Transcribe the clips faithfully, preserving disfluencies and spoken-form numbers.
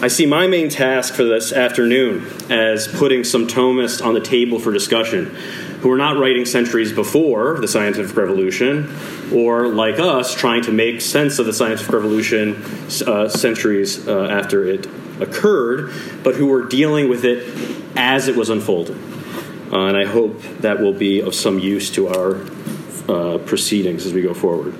I see my main task for this afternoon as putting some Thomists on the table for discussion, who were not writing centuries before the scientific revolution, or, like us, trying to make sense of the scientific revolution uh, centuries uh, after it occurred, but who were dealing with it as it was unfolding. Uh, and I hope that will be of some use to our uh, proceedings as we go forward.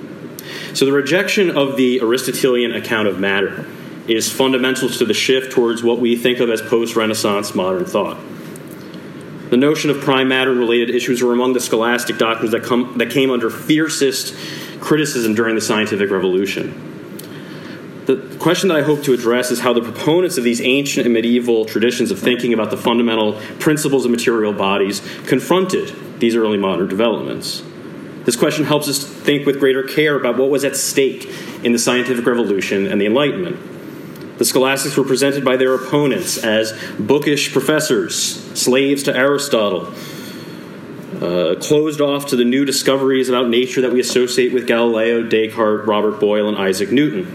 So the rejection of the Aristotelian account of matter is fundamental to the shift towards what we think of as post-Renaissance modern thought. The notion of prime matter and related issues were among the scholastic doctrines that, come, that came under fiercest criticism during the scientific revolution. The question that I hope to address is how the proponents of these ancient and medieval traditions of thinking about the fundamental principles of material bodies confronted these early modern developments. This question helps us think with greater care about what was at stake in the scientific revolution and the Enlightenment. The scholastics were presented by their opponents as bookish professors, slaves to Aristotle, uh, closed off to the new discoveries about nature that we associate with Galileo, Descartes, Robert Boyle, and Isaac Newton.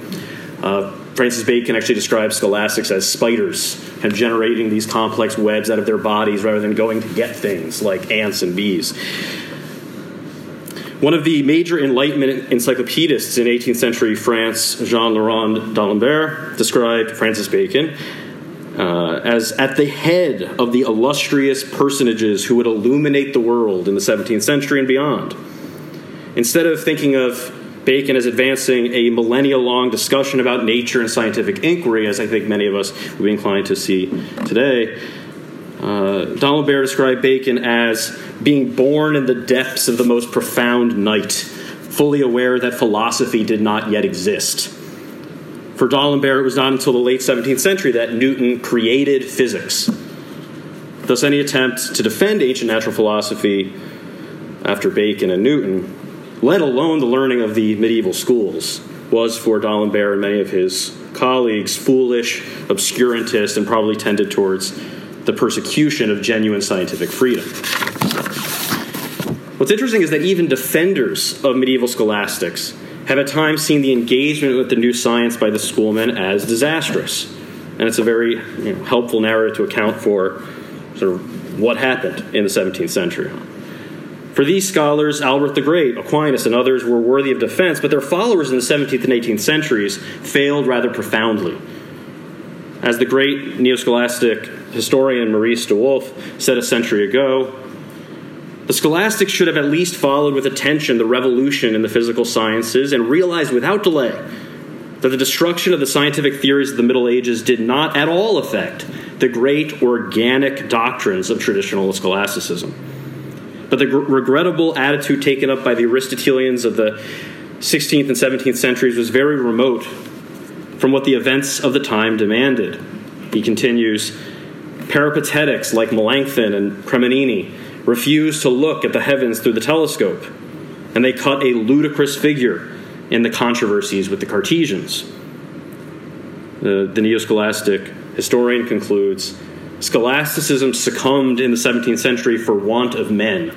Uh, Francis Bacon actually describes scholastics as spiders, kind of generating these complex webs out of their bodies rather than going to get things like ants and bees. One of the major Enlightenment encyclopedists in eighteenth century France, Jean-Laurent d'Alembert, described Francis Bacon uh, as at the head of the illustrious personages who would illuminate the world in the seventeenth century and beyond. Instead of thinking of Bacon as advancing a millennia-long discussion about nature and scientific inquiry, as I think many of us would be inclined to see today, Uh, D'Alembert described Bacon as being born in the depths of the most profound night, fully aware that philosophy did not yet exist. For D'Alembert, it was not until the late seventeenth century that Newton created physics. Thus, any attempt to defend ancient natural philosophy after Bacon and Newton, let alone the learning of the medieval schools, was for D'Alembert and many of his colleagues foolish, obscurantist, and probably tended towards the persecution of genuine scientific freedom. What's interesting is that even defenders of medieval scholastics have at times seen the engagement with the new science by the schoolmen as disastrous. And it's a very you know, helpful narrative to account for sort of what happened in the seventeenth century. For these scholars, Albert the Great, Aquinas, and others were worthy of defense, but their followers in the seventeenth and eighteenth centuries failed rather profoundly. As the great neo-scholastic historian Maurice De Wulf said a century ago, the scholastics should have at least followed with attention the revolution in the physical sciences and realized without delay that the destruction of the scientific theories of the Middle Ages did not at all affect the great organic doctrines of traditional scholasticism. But the gr- regrettable attitude taken up by the Aristotelians of the sixteenth and seventeenth centuries was very remote from what the events of the time demanded. He continues, peripatetics like Melanchthon and Cremonini refused to look at the heavens through the telescope, and they cut a ludicrous figure in the controversies with the Cartesians. The, the neo-scholastic historian concludes, scholasticism succumbed in the seventeenth century for want of men,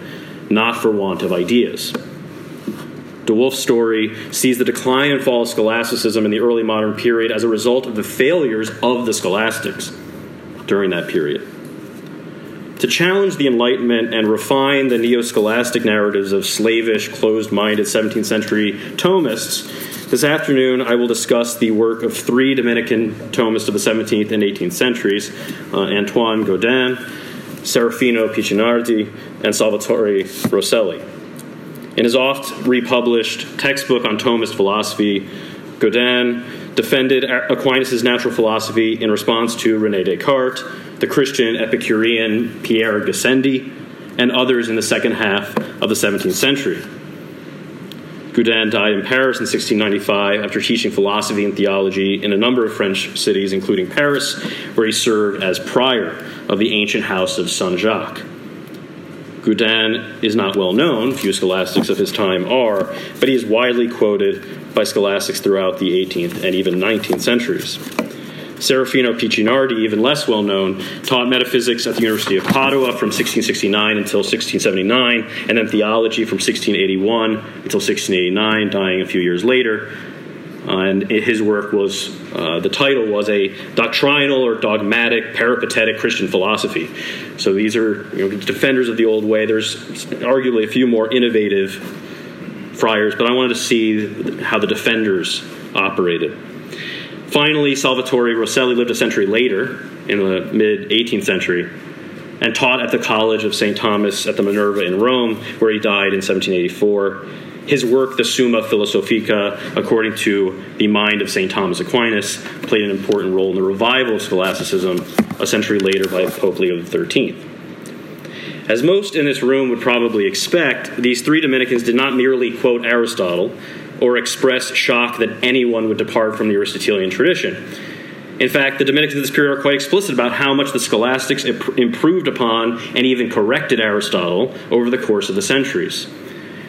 not for want of ideas. De Wulf's story sees the decline and fall of scholasticism in the early modern period as a result of the failures of the scholastics during that period. To challenge the Enlightenment and refine the neo-scholastic narratives of slavish, closed-minded seventeenth century Thomists, this afternoon I will discuss the work of three Dominican Thomists of the seventeenth and eighteenth centuries, uh, Antoine Goudin, Serafino Piccinardi, and Salvatore Roselli. In his oft-republished textbook on Thomist philosophy, Godin defended Aquinas' natural philosophy in response to René Descartes, the Christian Epicurean Pierre Gassendi, and others in the second half of the seventeenth century. Godin died in Paris in sixteen ninety-five after teaching philosophy and theology in a number of French cities, including Paris, where he served as prior of the ancient house of Saint-Jacques. Goudin is not well known, few scholastics of his time are, but he is widely quoted by scholastics throughout the eighteenth and even nineteenth centuries. Serafino Piccinardi, even less well known, taught metaphysics at the University of Padua from sixteen sixty-nine until sixteen seventy-nine, and then theology from sixteen eighty-one until sixteen eighty-nine, dying a few years later. Uh, and his work was, uh, the title was A Doctrinal or Dogmatic Peripatetic Christian Philosophy. So these are, you know, defenders of the old way. There's arguably a few more innovative friars, but I wanted to see how the defenders operated. Finally, Salvatore Roselli lived a century later, in the mid-eighteenth century, and taught at the College of Saint Thomas at the Minerva in Rome, where he died in seventeen eighty-four. His work, the Summa Philosophica, according to the mind of Saint Thomas Aquinas, played an important role in the revival of scholasticism a century later by Pope Leo the thirteenth. As most in this room would probably expect, these three Dominicans did not merely quote Aristotle or express shock that anyone would depart from the Aristotelian tradition. In fact, the Dominicans of this period are quite explicit about how much the scholastics improved upon and even corrected Aristotle over the course of the centuries.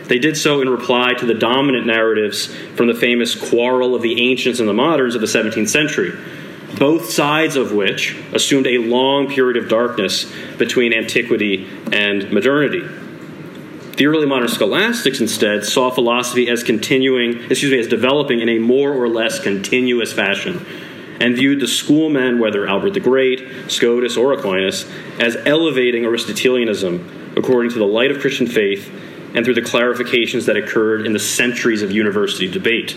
They did so in reply to the dominant narratives from the famous quarrel of the ancients and the moderns of the seventeenth century, both sides of which assumed a long period of darkness between antiquity and modernity. The early modern scholastics instead saw philosophy as continuing, excuse me, as developing in a more or less continuous fashion, and viewed the schoolmen, whether Albert the Great, Scotus, or Aquinas, as elevating Aristotelianism according to the light of Christian faith and through the clarifications that occurred in the centuries of university debate.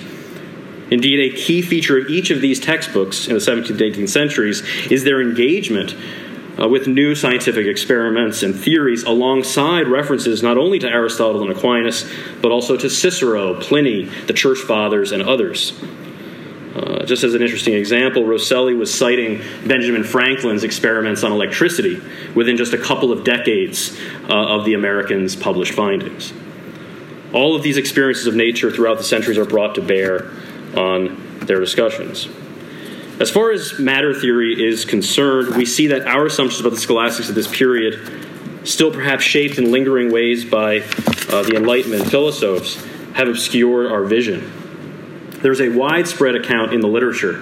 Indeed, a key feature of each of these textbooks in the seventeenth to eighteenth centuries is their engagement uh, with new scientific experiments and theories alongside references not only to Aristotle and Aquinas, but also to Cicero, Pliny, the Church Fathers, and others. Uh, just as an interesting example, Roselli was citing Benjamin Franklin's experiments on electricity within just a couple of decades uh, of the Americans' published findings. All of these experiences of nature throughout the centuries are brought to bear on their discussions. As far as matter theory is concerned, we see that our assumptions about the scholastics of this period, still perhaps shaped in lingering ways by uh, the Enlightenment philosophes, have obscured our vision. There's a widespread account in the literature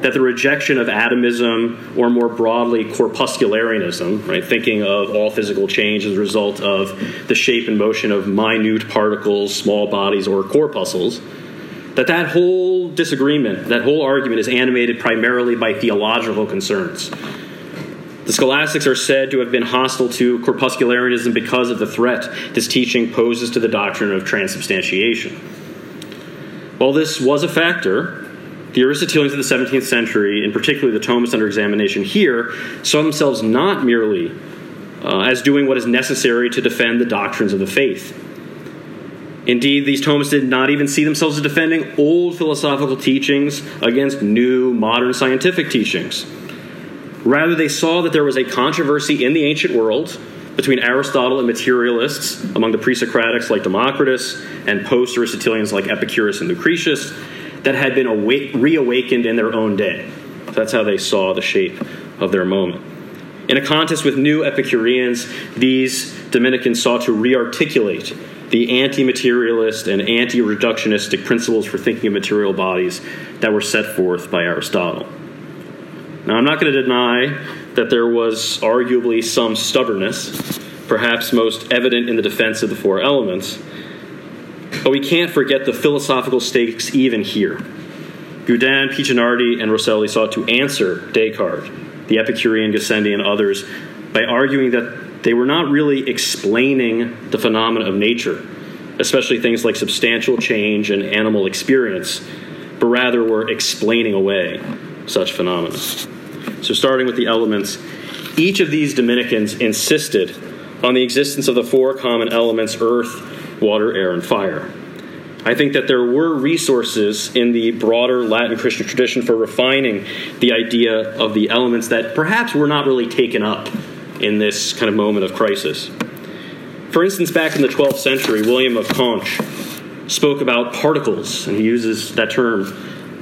that the rejection of atomism, or more broadly corpuscularianism, right, thinking of all physical change as a result of the shape and motion of minute particles, small bodies, or corpuscles, that that whole disagreement, that whole argument is animated primarily by theological concerns. The scholastics are said to have been hostile to corpuscularianism because of the threat this teaching poses to the doctrine of transubstantiation. While this was a factor, the Aristotelians of the seventeenth century, and particularly the Thomists under examination here, saw themselves not merely uh, as doing what is necessary to defend the doctrines of the faith. Indeed, these Thomists did not even see themselves as defending old philosophical teachings against new, modern scientific teachings. Rather, they saw that there was a controversy in the ancient world between Aristotle and materialists among the pre-Socratics like Democritus and post-Aristotelians like Epicurus and Lucretius that had been awa- reawakened in their own day. So that's how they saw the shape of their moment. In a contest with new Epicureans, these Dominicans sought to re-articulate the anti-materialist and anti-reductionistic principles for thinking of material bodies that were set forth by Aristotle. Now, I'm not going to deny that there was arguably some stubbornness, perhaps most evident in the defense of the four elements. But we can't forget the philosophical stakes even here. Goudin, Piccinardi, and Roselli sought to answer Descartes, the Epicurean, Gassendi, and others by arguing that they were not really explaining the phenomena of nature, especially things like substantial change and animal experience, but rather were explaining away such phenomena. So starting with the elements, each of these Dominicans insisted on the existence of the four common elements, earth, water, air, and fire. I think that there were resources in the broader Latin Christian tradition for refining the idea of the elements that perhaps were not really taken up in this kind of moment of crisis. For instance, back in the twelfth century, William of Conches spoke about particles, and he uses that term,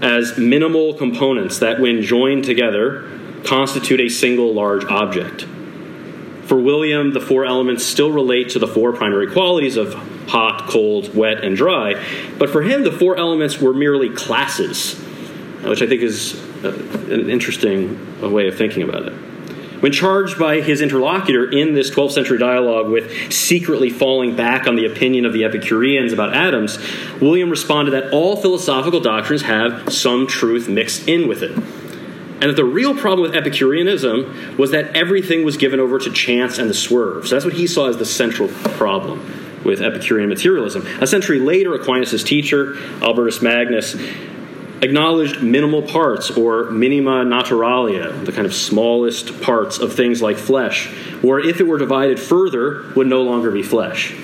as minimal components that, when joined together, constitute a single large object. For William, the four elements still relate to the four primary qualities of hot, cold, wet, and dry, but for him, the four elements were merely classes, which I think is an interesting way of thinking about it. When charged by his interlocutor in this twelfth century dialogue with secretly falling back on the opinion of the Epicureans about atoms, William responded that all philosophical doctrines have some truth mixed in with it, and that the real problem with Epicureanism was that everything was given over to chance and the swerve. So that's what he saw as the central problem with Epicurean materialism. A century later, Aquinas' teacher, Albertus Magnus, acknowledged minimal parts, or minima naturalia, the kind of smallest parts of things like flesh, or if it were divided further, would no longer be flesh.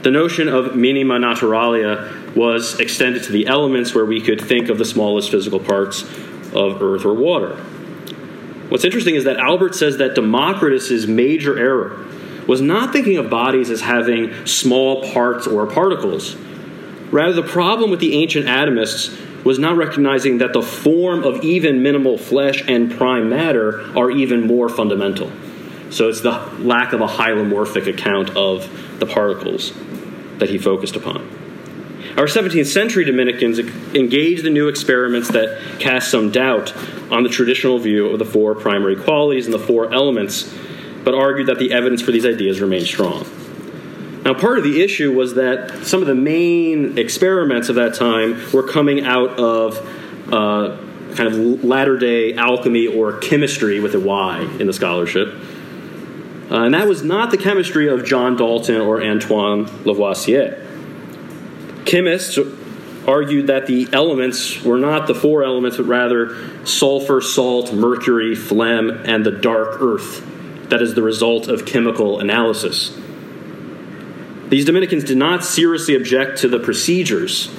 The notion of minima naturalia was extended to the elements, where we could think of the smallest physical parts of earth or water. What's interesting is that Albert says that Democritus' major error was not thinking of bodies as having small parts or particles. Rather, the problem with the ancient atomists was not recognizing that the form of even minimal flesh and prime matter are even more fundamental. So it's the lack of a hylomorphic account of the particles that he focused upon. Our seventeenth century Dominicans engaged in new experiments that cast some doubt on the traditional view of the four primary qualities and the four elements, but argued that the evidence for these ideas remained strong. Now, part of the issue was that some of the main experiments of that time were coming out of uh, kind of latter-day alchemy, or chemistry with a Y in the scholarship. Uh, and that was not the chemistry of John Dalton or Antoine Lavoisier. Chemists argued that the elements were not the four elements, but rather sulfur, salt, mercury, phlegm, and the dark earth. That is the result of chemical analysis. These Dominicans did not seriously object to the procedures,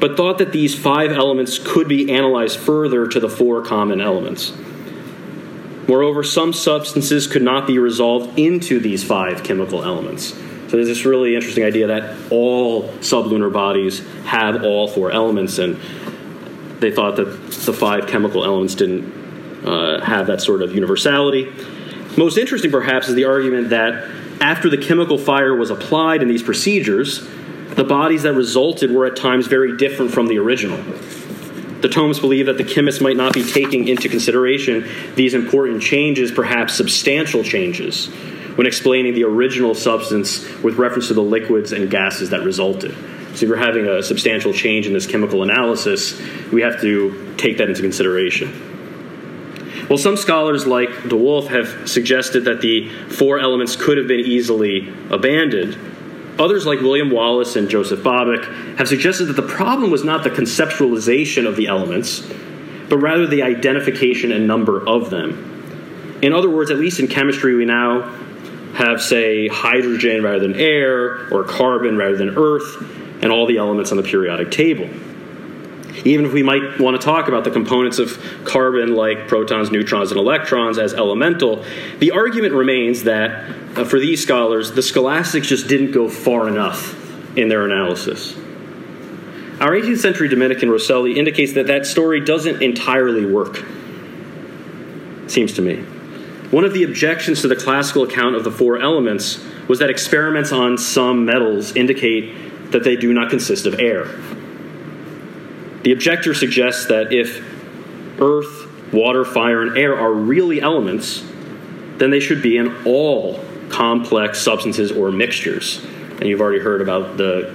but thought that these five elements could be analyzed further to the four common elements. Moreover, some substances could not be resolved into these five chemical elements. So there's this really interesting idea that all sublunar bodies have all four elements, and they thought that the five chemical elements didn't uh, have that sort of universality. Most interesting, perhaps, is the argument that after the chemical fire was applied in these procedures, the bodies that resulted were at times very different from the original. The Thomists believed that the chemists might not be taking into consideration these important changes, perhaps substantial changes, when explaining the original substance with reference to the liquids and gases that resulted. So if we're having a substantial change in this chemical analysis, we have to take that into consideration. Well, some scholars like De Wulf have suggested that the four elements could have been easily abandoned. Others like William Wallace and Joseph Bobik have suggested that the problem was not the conceptualization of the elements, but rather the identification and number of them. In other words, at least in chemistry, we now have, say, hydrogen rather than air, or carbon rather than earth, and all the elements on the periodic table. Even if we might want to talk about the components of carbon, like protons, neutrons, and electrons, as elemental, the argument remains that, uh, for these scholars, the scholastics just didn't go far enough in their analysis. Our eighteenth century Dominican Roselli indicates that that story doesn't entirely work, it seems to me. One of the objections to the classical account of the four elements was that experiments on some metals indicate that they do not consist of air. The objector suggests that if earth, water, fire, and air are really elements, then they should be in all complex substances or mixtures. And you've already heard about the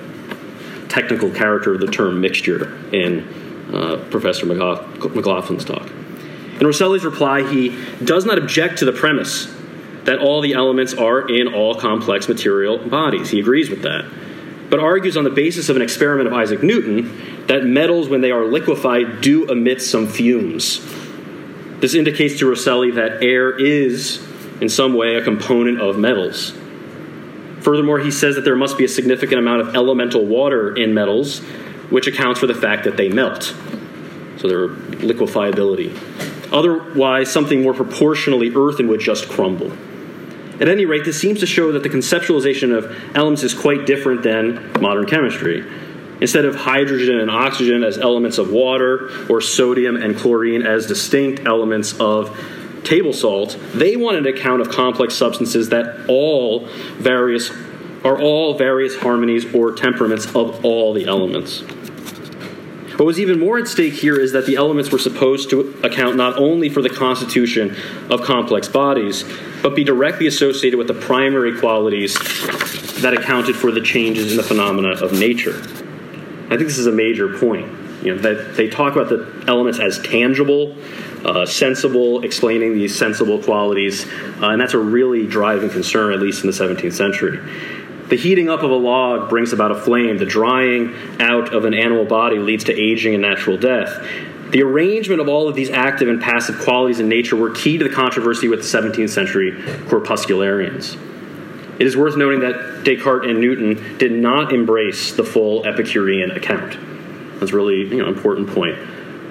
technical character of the term mixture in uh, Professor McLaugh- McLaughlin's talk. In Roselli's reply, he does not object to the premise that all the elements are in all complex material bodies. He agrees with that, but argues on the basis of an experiment of Isaac Newton that metals, when they are liquefied, do emit some fumes. This indicates to Roselli that air is, in some way, a component of metals. Furthermore, he says that there must be a significant amount of elemental water in metals, which accounts for the fact that they melt. So their liquefiability. Otherwise, something more proportionally earthen would just crumble. At any rate, this seems to show that the conceptualization of elements is quite different than modern chemistry. Instead of hydrogen and oxygen as elements of water, or sodium and chlorine as distinct elements of table salt, they want an account of complex substances that all various are all various harmonies or temperaments of all the elements. What was even more at stake here is that the elements were supposed to account not only for the constitution of complex bodies, but be directly associated with the primary qualities that accounted for the changes in the phenomena of nature. I think this is a major point. You know, that they talk about the elements as tangible, uh, sensible, explaining these sensible qualities, uh, and that's a really driving concern, at least in the seventeenth century. The heating up of a log brings about a flame. The drying out of an animal body leads to aging and natural death. The arrangement of all of these active and passive qualities in nature were key to the controversy with the seventeenth century corpuscularians. It is worth noting that Descartes and Newton did not embrace the full Epicurean account. That's a really, you know, important point.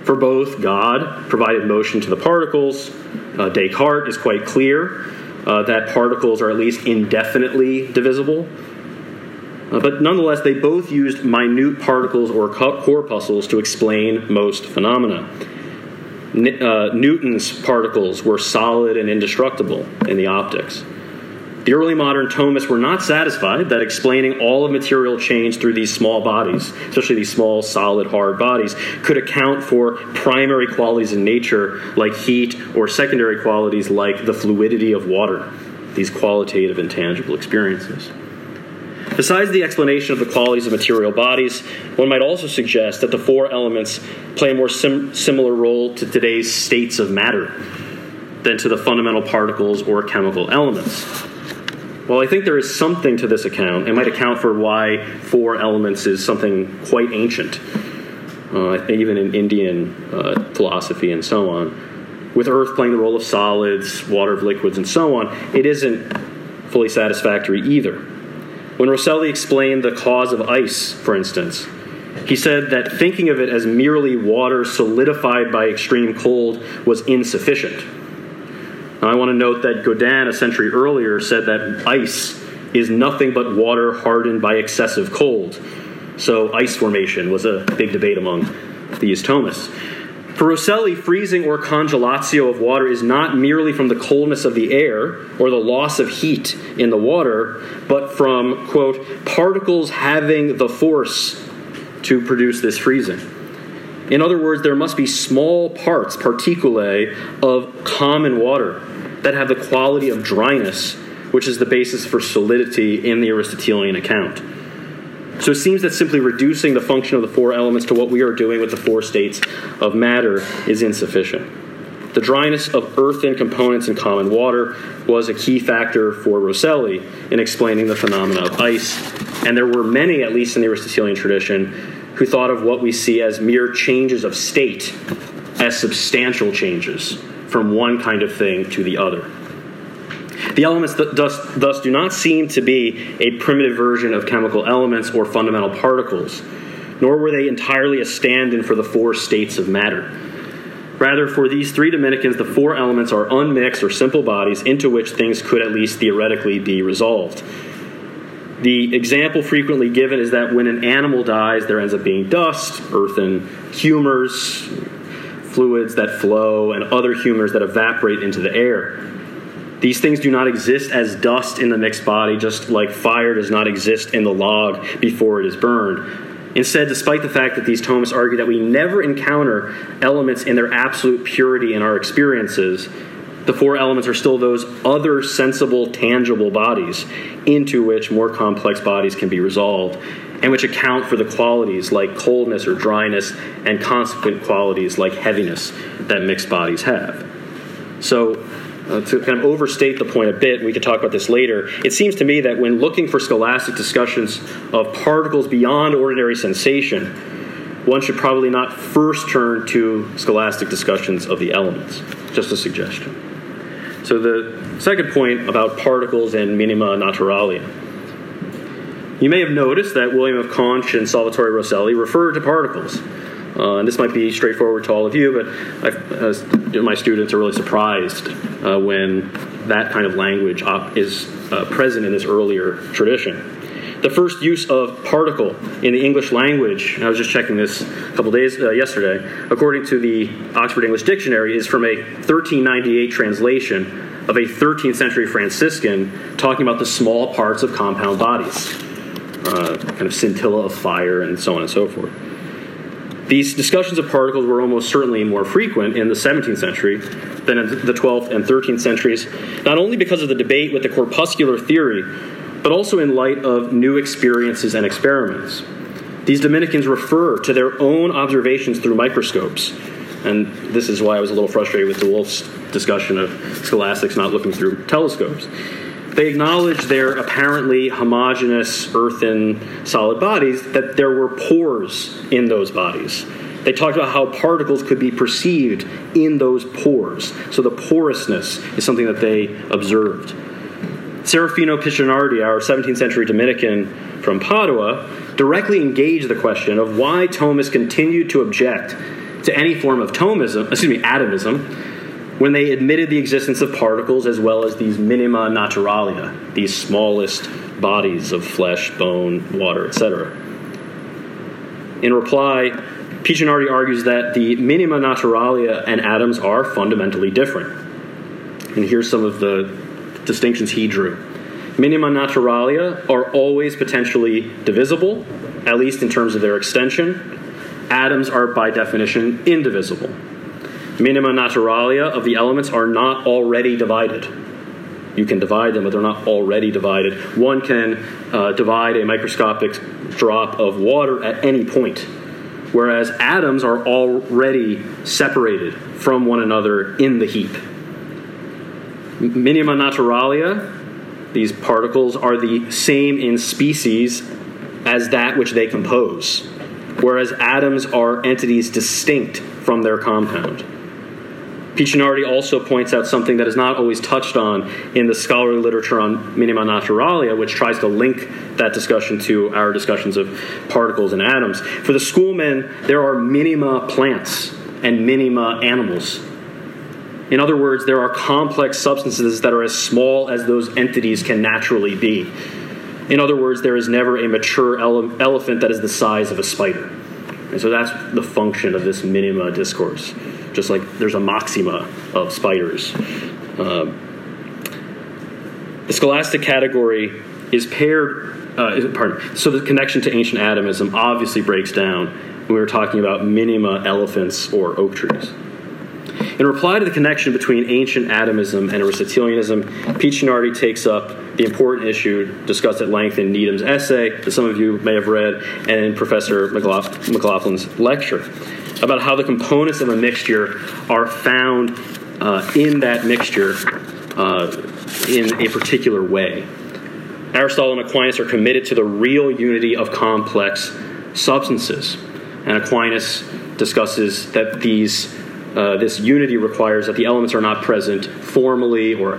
For both, God provided motion to the particles. Uh, Descartes is quite clear uh, that particles are at least indefinitely divisible. Uh, but nonetheless, they both used minute particles or corpuscles to explain most phenomena. N- uh, Newton's particles were solid and indestructible in the optics. The early modern Thomists were not satisfied that explaining all of material change through these small bodies, especially these small, solid, hard bodies, could account for primary qualities in nature like heat or secondary qualities like the fluidity of water, these qualitative and tangible experiences. Besides the explanation of the qualities of material bodies, one might also suggest that the four elements play a more sim- similar role to today's states of matter than to the fundamental particles or chemical elements. Well, I think there is something to this account. It might account for why four elements is something quite ancient, uh, even in Indian uh, philosophy and so on. With earth playing the role of solids, water of liquids, and so on, it isn't fully satisfactory either. When Roselli explained the cause of ice, for instance, he said that thinking of it as merely water solidified by extreme cold was insufficient. Now, I want to note that Godin, a century earlier, said that ice is nothing but water hardened by excessive cold. So ice formation was a big debate among these Thomists. For Roselli, freezing or congelatio of water is not merely from the coldness of the air or the loss of heat in the water, but from, quote, particles having the force to produce this freezing. In other words, there must be small parts, particulae, of common water that have the quality of dryness, which is the basis for solidity in the Aristotelian account. So it seems that simply reducing the function of the four elements to what we are doing with the four states of matter is insufficient. The dryness of earthen components in common water was a key factor for Roselli in explaining the phenomena of ice, and there were many, at least in the Aristotelian tradition, who thought of what we see as mere changes of state as substantial changes from one kind of thing to the other. The elements th- thus, thus do not seem to be a primitive version of chemical elements or fundamental particles, nor were they entirely a stand-in for the four states of matter. Rather, for these three Dominicans, the four elements are unmixed or simple bodies into which things could at least theoretically be resolved. The example frequently given is that when an animal dies, there ends up being dust, earthen humors, fluids that flow, and other humors that evaporate into the air. These things do not exist as dust in the mixed body, just like fire does not exist in the log before it is burned. Instead, despite the fact that these Thomists argue that we never encounter elements in their absolute purity in our experiences, the four elements are still those other sensible, tangible bodies into which more complex bodies can be resolved and which account for the qualities like coldness or dryness and consequent qualities like heaviness that mixed bodies have. So uh, to kind of overstate the point a bit, and we could talk about this later, it seems to me that when looking for scholastic discussions of particles beyond ordinary sensation, one should probably not first turn to scholastic discussions of the elements. Just a suggestion. So the second point about particles and minima naturalia. You may have noticed that William of Conches and Salvatore Roselli refer to particles. Uh, and this might be straightforward to all of you, but I, uh, my students are really surprised uh, when that kind of language op- is uh, present in this earlier tradition. The first use of particle in the English language, and I was just checking this a couple days uh, yesterday, according to the Oxford English Dictionary, is from a thirteen ninety-eight translation of a thirteenth century Franciscan talking about the small parts of compound bodies, uh, kind of scintilla of fire and so on and so forth. These discussions of particles were almost certainly more frequent in the seventeenth century than in the twelfth and thirteenth centuries, not only because of the debate with the corpuscular theory, but also in light of new experiences and experiments. These Dominicans refer to their own observations through microscopes, and this is why I was a little frustrated with De Wulf's discussion of scholastics not looking through telescopes. They acknowledge their apparently homogeneous earthen solid bodies, that there were pores in those bodies. They talked about how particles could be perceived in those pores. So the porousness is something that they observed. Serafino Piccinardi, our seventeenth century Dominican from Padua, directly engaged the question of why Thomists continued to object to any form of Thomism, excuse me, atomism, when they admitted the existence of particles as well as these minima naturalia, these smallest bodies of flesh, bone, water, et cetera. In reply, Piccinardi argues that the minima naturalia and atoms are fundamentally different. And here's some of the distinctions he drew. Minima naturalia are always potentially divisible, at least in terms of their extension. Atoms are by definition indivisible. Minima naturalia of the elements are not already divided. You can divide them, but they're not already divided. One can uh, divide a microscopic drop of water at any point, whereas atoms are already separated from one another in the heap. Minima naturalia, these particles, are the same in species as that which they compose, whereas atoms are entities distinct from their compound. Piccinardi also points out something that is not always touched on in the scholarly literature on minima naturalia, which tries to link that discussion to our discussions of particles and atoms. For the schoolmen, there are minima plants and minima animals. In other words, there are complex substances that are as small as those entities can naturally be. In other words, there is never a mature ele- elephant that is the size of a spider. And so that's the function of this minima discourse, just like there's a maxima of spiders. Um, the scholastic category is paired, uh, is, pardon, so the connection to ancient atomism obviously breaks down when we were talking about minima elephants or oak trees. In reply to the connection between ancient atomism and Aristotelianism, Piccinardi takes up the important issue discussed at length in Needham's essay that some of you may have read and in Professor McLaugh- McLaughlin's lecture about how the components of a mixture are found uh, in that mixture uh, in a particular way. Aristotle and Aquinas are committed to the real unity of complex substances, and Aquinas discusses that these Uh, this unity requires that the elements are not present formally or a-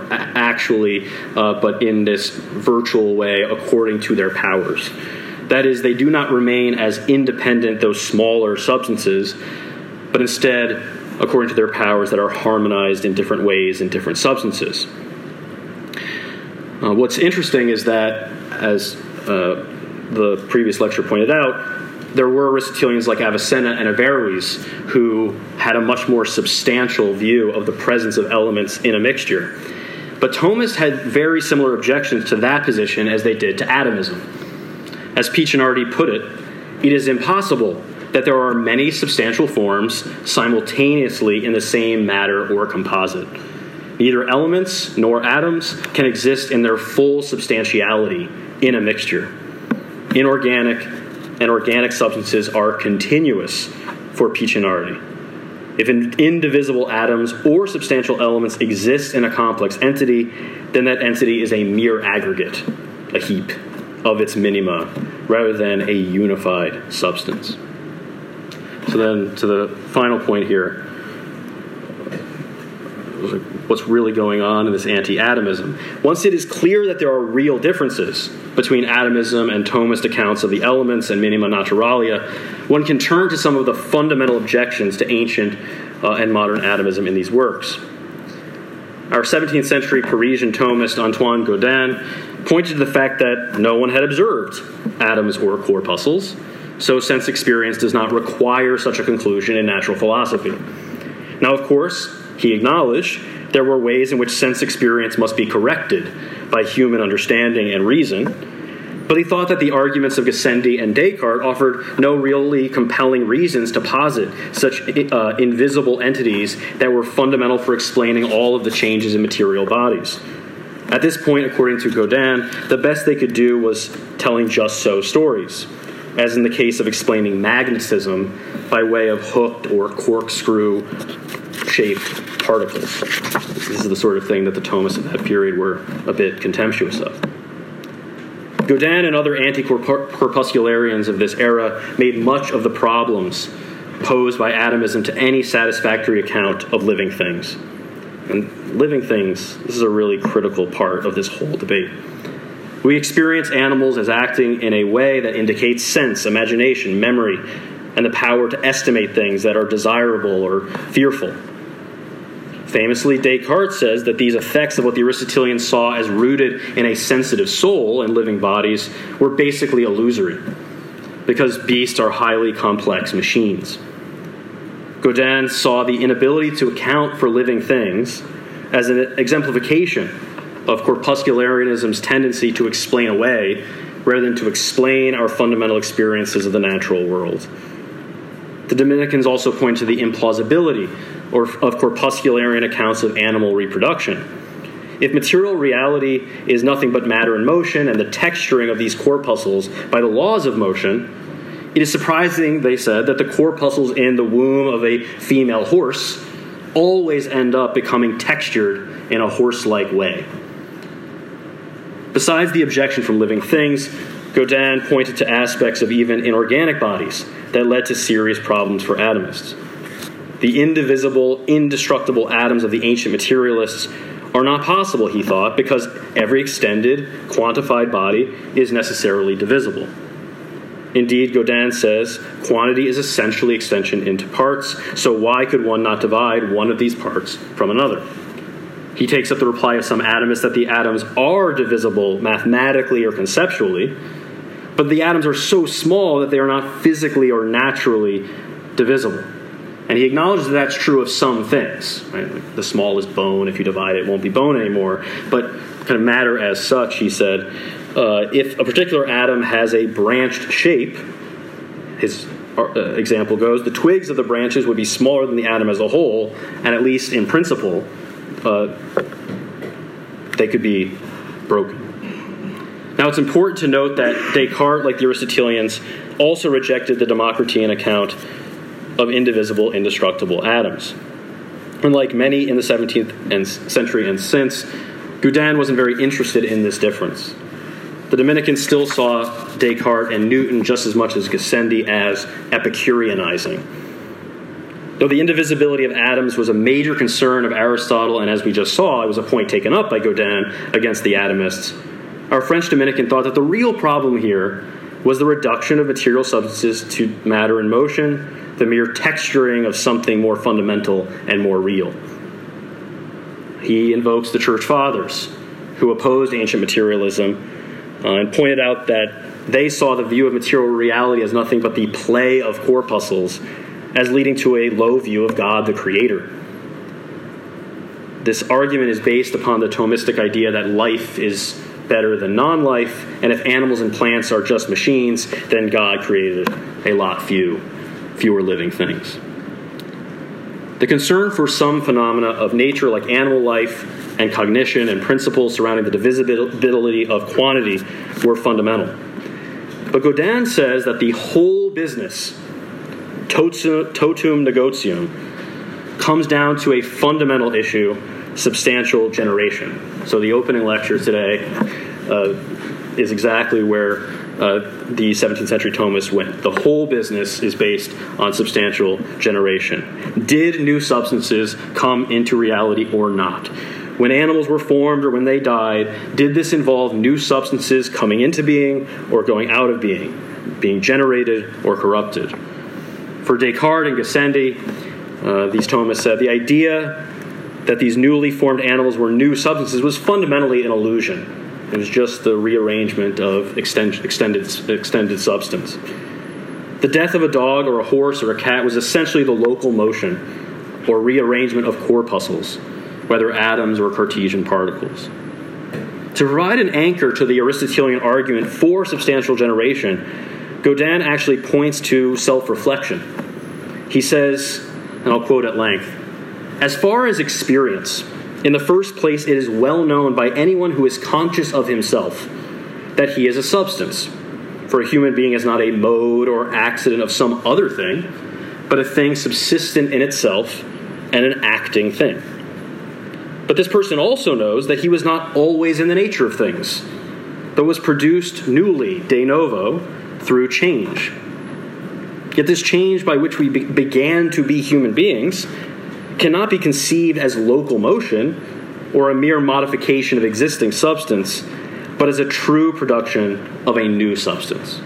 actually, uh, but in this virtual way according to their powers. That is, they do not remain as independent, though smaller, substances, but instead according to their powers that are harmonized in different ways in different substances. Uh, what's interesting is that, as uh, the previous lecture pointed out, there were Aristotelians like Avicenna and Averroes who had a much more substantial view of the presence of elements in a mixture. But Thomists had very similar objections to that position as they did to atomism. As Piccinardi put it, it is impossible that there are many substantial forms simultaneously in the same matter or composite. Neither elements nor atoms can exist in their full substantiality in a mixture. Inorganic and organic substances are continuous for Piccinardi. If indivisible atoms or substantial elements exist in a complex entity, then that entity is a mere aggregate, a heap of its minima, rather than a unified substance. So then to the final point here, what's really going on in this anti-atomism? Once it is clear that there are real differences between atomism and Thomist accounts of the elements and minima naturalia, one can turn to some of the fundamental objections to ancient uh, and modern atomism in these works. Our seventeenth century Parisian Thomist Antoine Goudin pointed to the fact that no one had observed atoms or corpuscles, so sense experience does not require such a conclusion in natural philosophy. Now, of course, he acknowledged there were ways in which sense experience must be corrected by human understanding and reason, But he thought that the arguments of Gassendi and Descartes offered no really compelling reasons to posit such uh, invisible entities that were fundamental for explaining all of the changes in material bodies. At this point, according to Godin, the best they could do was telling just-so stories, as in the case of explaining magnetism by way of hooked or corkscrew-shaped particles. This is the sort of thing that the Thomists of that period were a bit contemptuous of. Godin and other anti-corpuscularians of this era made much of the problems posed by atomism to any satisfactory account of living things. And living things, this is a really critical part of this whole debate. We experience animals as acting in a way that indicates sense, imagination, memory, and the power to estimate things that are desirable or fearful. Famously, Descartes says that these effects of what the Aristotelians saw as rooted in a sensitive soul and living bodies were basically illusory, because beasts are highly complex machines. Godin saw the inability to account for living things as an exemplification of corpuscularianism's tendency to explain away rather than to explain our fundamental experiences of the natural world. The Dominicans also point to the implausibility or of corpuscularian accounts of animal reproduction. If material reality is nothing but matter in motion and the texturing of these corpuscles by the laws of motion, it is surprising, they said, that the corpuscles in the womb of a female horse always end up becoming textured in a horse-like way. Besides the objection from living things, Godin pointed to aspects of even inorganic bodies that led to serious problems for atomists. The indivisible, indestructible atoms of the ancient materialists are not possible, he thought, because every extended, quantified body is necessarily divisible. Indeed, Godin says, quantity is essentially extension into parts, so why could one not divide one of these parts from another? He takes up the reply of some atomists that the atoms are divisible mathematically or conceptually, but the atoms are so small that they are not physically or naturally divisible. And he acknowledges that that's true of some things. Right? Like the smallest bone, if you divide it, it won't be bone anymore. But kind of matter as such, he said, uh, if a particular atom has a branched shape, his uh, example goes, the twigs of the branches would be smaller than the atom as a whole, and at least in principle, uh, they could be broken. Now, it's important to note that Descartes, like the Aristotelians, also rejected the Democritian account of indivisible, indestructible atoms. And like many in the seventeenth century and since, Godin wasn't very interested in this difference. The Dominicans still saw Descartes and Newton just as much as Gassendi as Epicureanizing. Though the indivisibility of atoms was a major concern of Aristotle, and as we just saw, it was a point taken up by Godin against the atomists, our French Dominican thought that the real problem here was the reduction of material substances to matter in motion, the mere texturing of something more fundamental and more real. He invokes the Church Fathers, who opposed ancient materialism, uh, and pointed out that they saw the view of material reality as nothing but the play of corpuscles, as leading to a low view of God the Creator. This argument is based upon the Thomistic idea that life is better than non-life, and if animals and plants are just machines, then God created a lot few, fewer living things. The concern for some phenomena of nature like animal life and cognition and principles surrounding the divisibility of quantity were fundamental. But Godin says that the whole business, totum negotium, comes down to a fundamental issue: substantial generation. So the opening lecture today uh, is exactly where uh, the seventeenth century Thomists went. The whole business is based on substantial generation. Did new substances come into reality or not? When animals were formed or when they died, did this involve new substances coming into being or going out of being, being generated or corrupted? For Descartes and Gassendi, uh, these Thomists said the idea that these newly formed animals were new substances was fundamentally an illusion. It was just the rearrangement of extend, extended, extended substance. The death of a dog or a horse or a cat was essentially the local motion or rearrangement of corpuscles, whether atoms or Cartesian particles. To provide an anchor to the Aristotelian argument for substantial generation, Goudin actually points to self-reflection. He says, and I'll quote at length, "As far as experience, in the first place it is well known by anyone who is conscious of himself that he is a substance. For a human being is not a mode or accident of some other thing, but a thing subsistent in itself and an acting thing. But this person also knows that he was not always in the nature of things, but was produced newly, de novo, through change. Yet this change by which we be- began to be human beings cannot be conceived as local motion or a mere modification of existing substance, but as a true production of a new substance."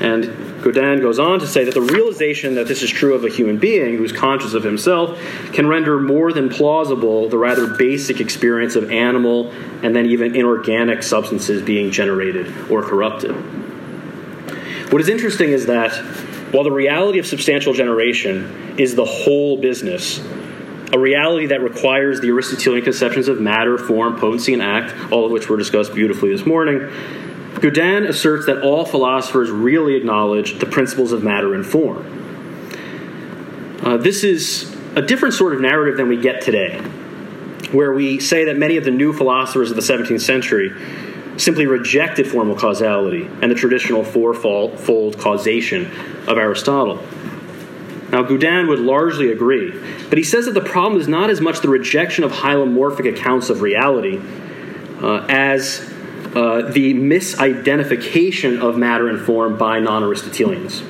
And Goudin goes on to say that the realization that this is true of a human being who's conscious of himself can render more than plausible the rather basic experience of animal and then even inorganic substances being generated or corrupted. What is interesting is that while the reality of substantial generation is the whole business, a reality that requires the Aristotelian conceptions of matter, form, potency, and act, all of which were discussed beautifully this morning, Goudin asserts that all philosophers really acknowledge the principles of matter and form. Uh, this is a different sort of narrative than we get today, where we say that many of the new philosophers of the seventeenth century simply rejected formal causality and the traditional fourfold causation of Aristotle. Now, Goudin would largely agree, but he says that the problem is not as much the rejection of hylomorphic accounts of reality uh, as... Uh, the misidentification of matter and form by non-Aristotelians.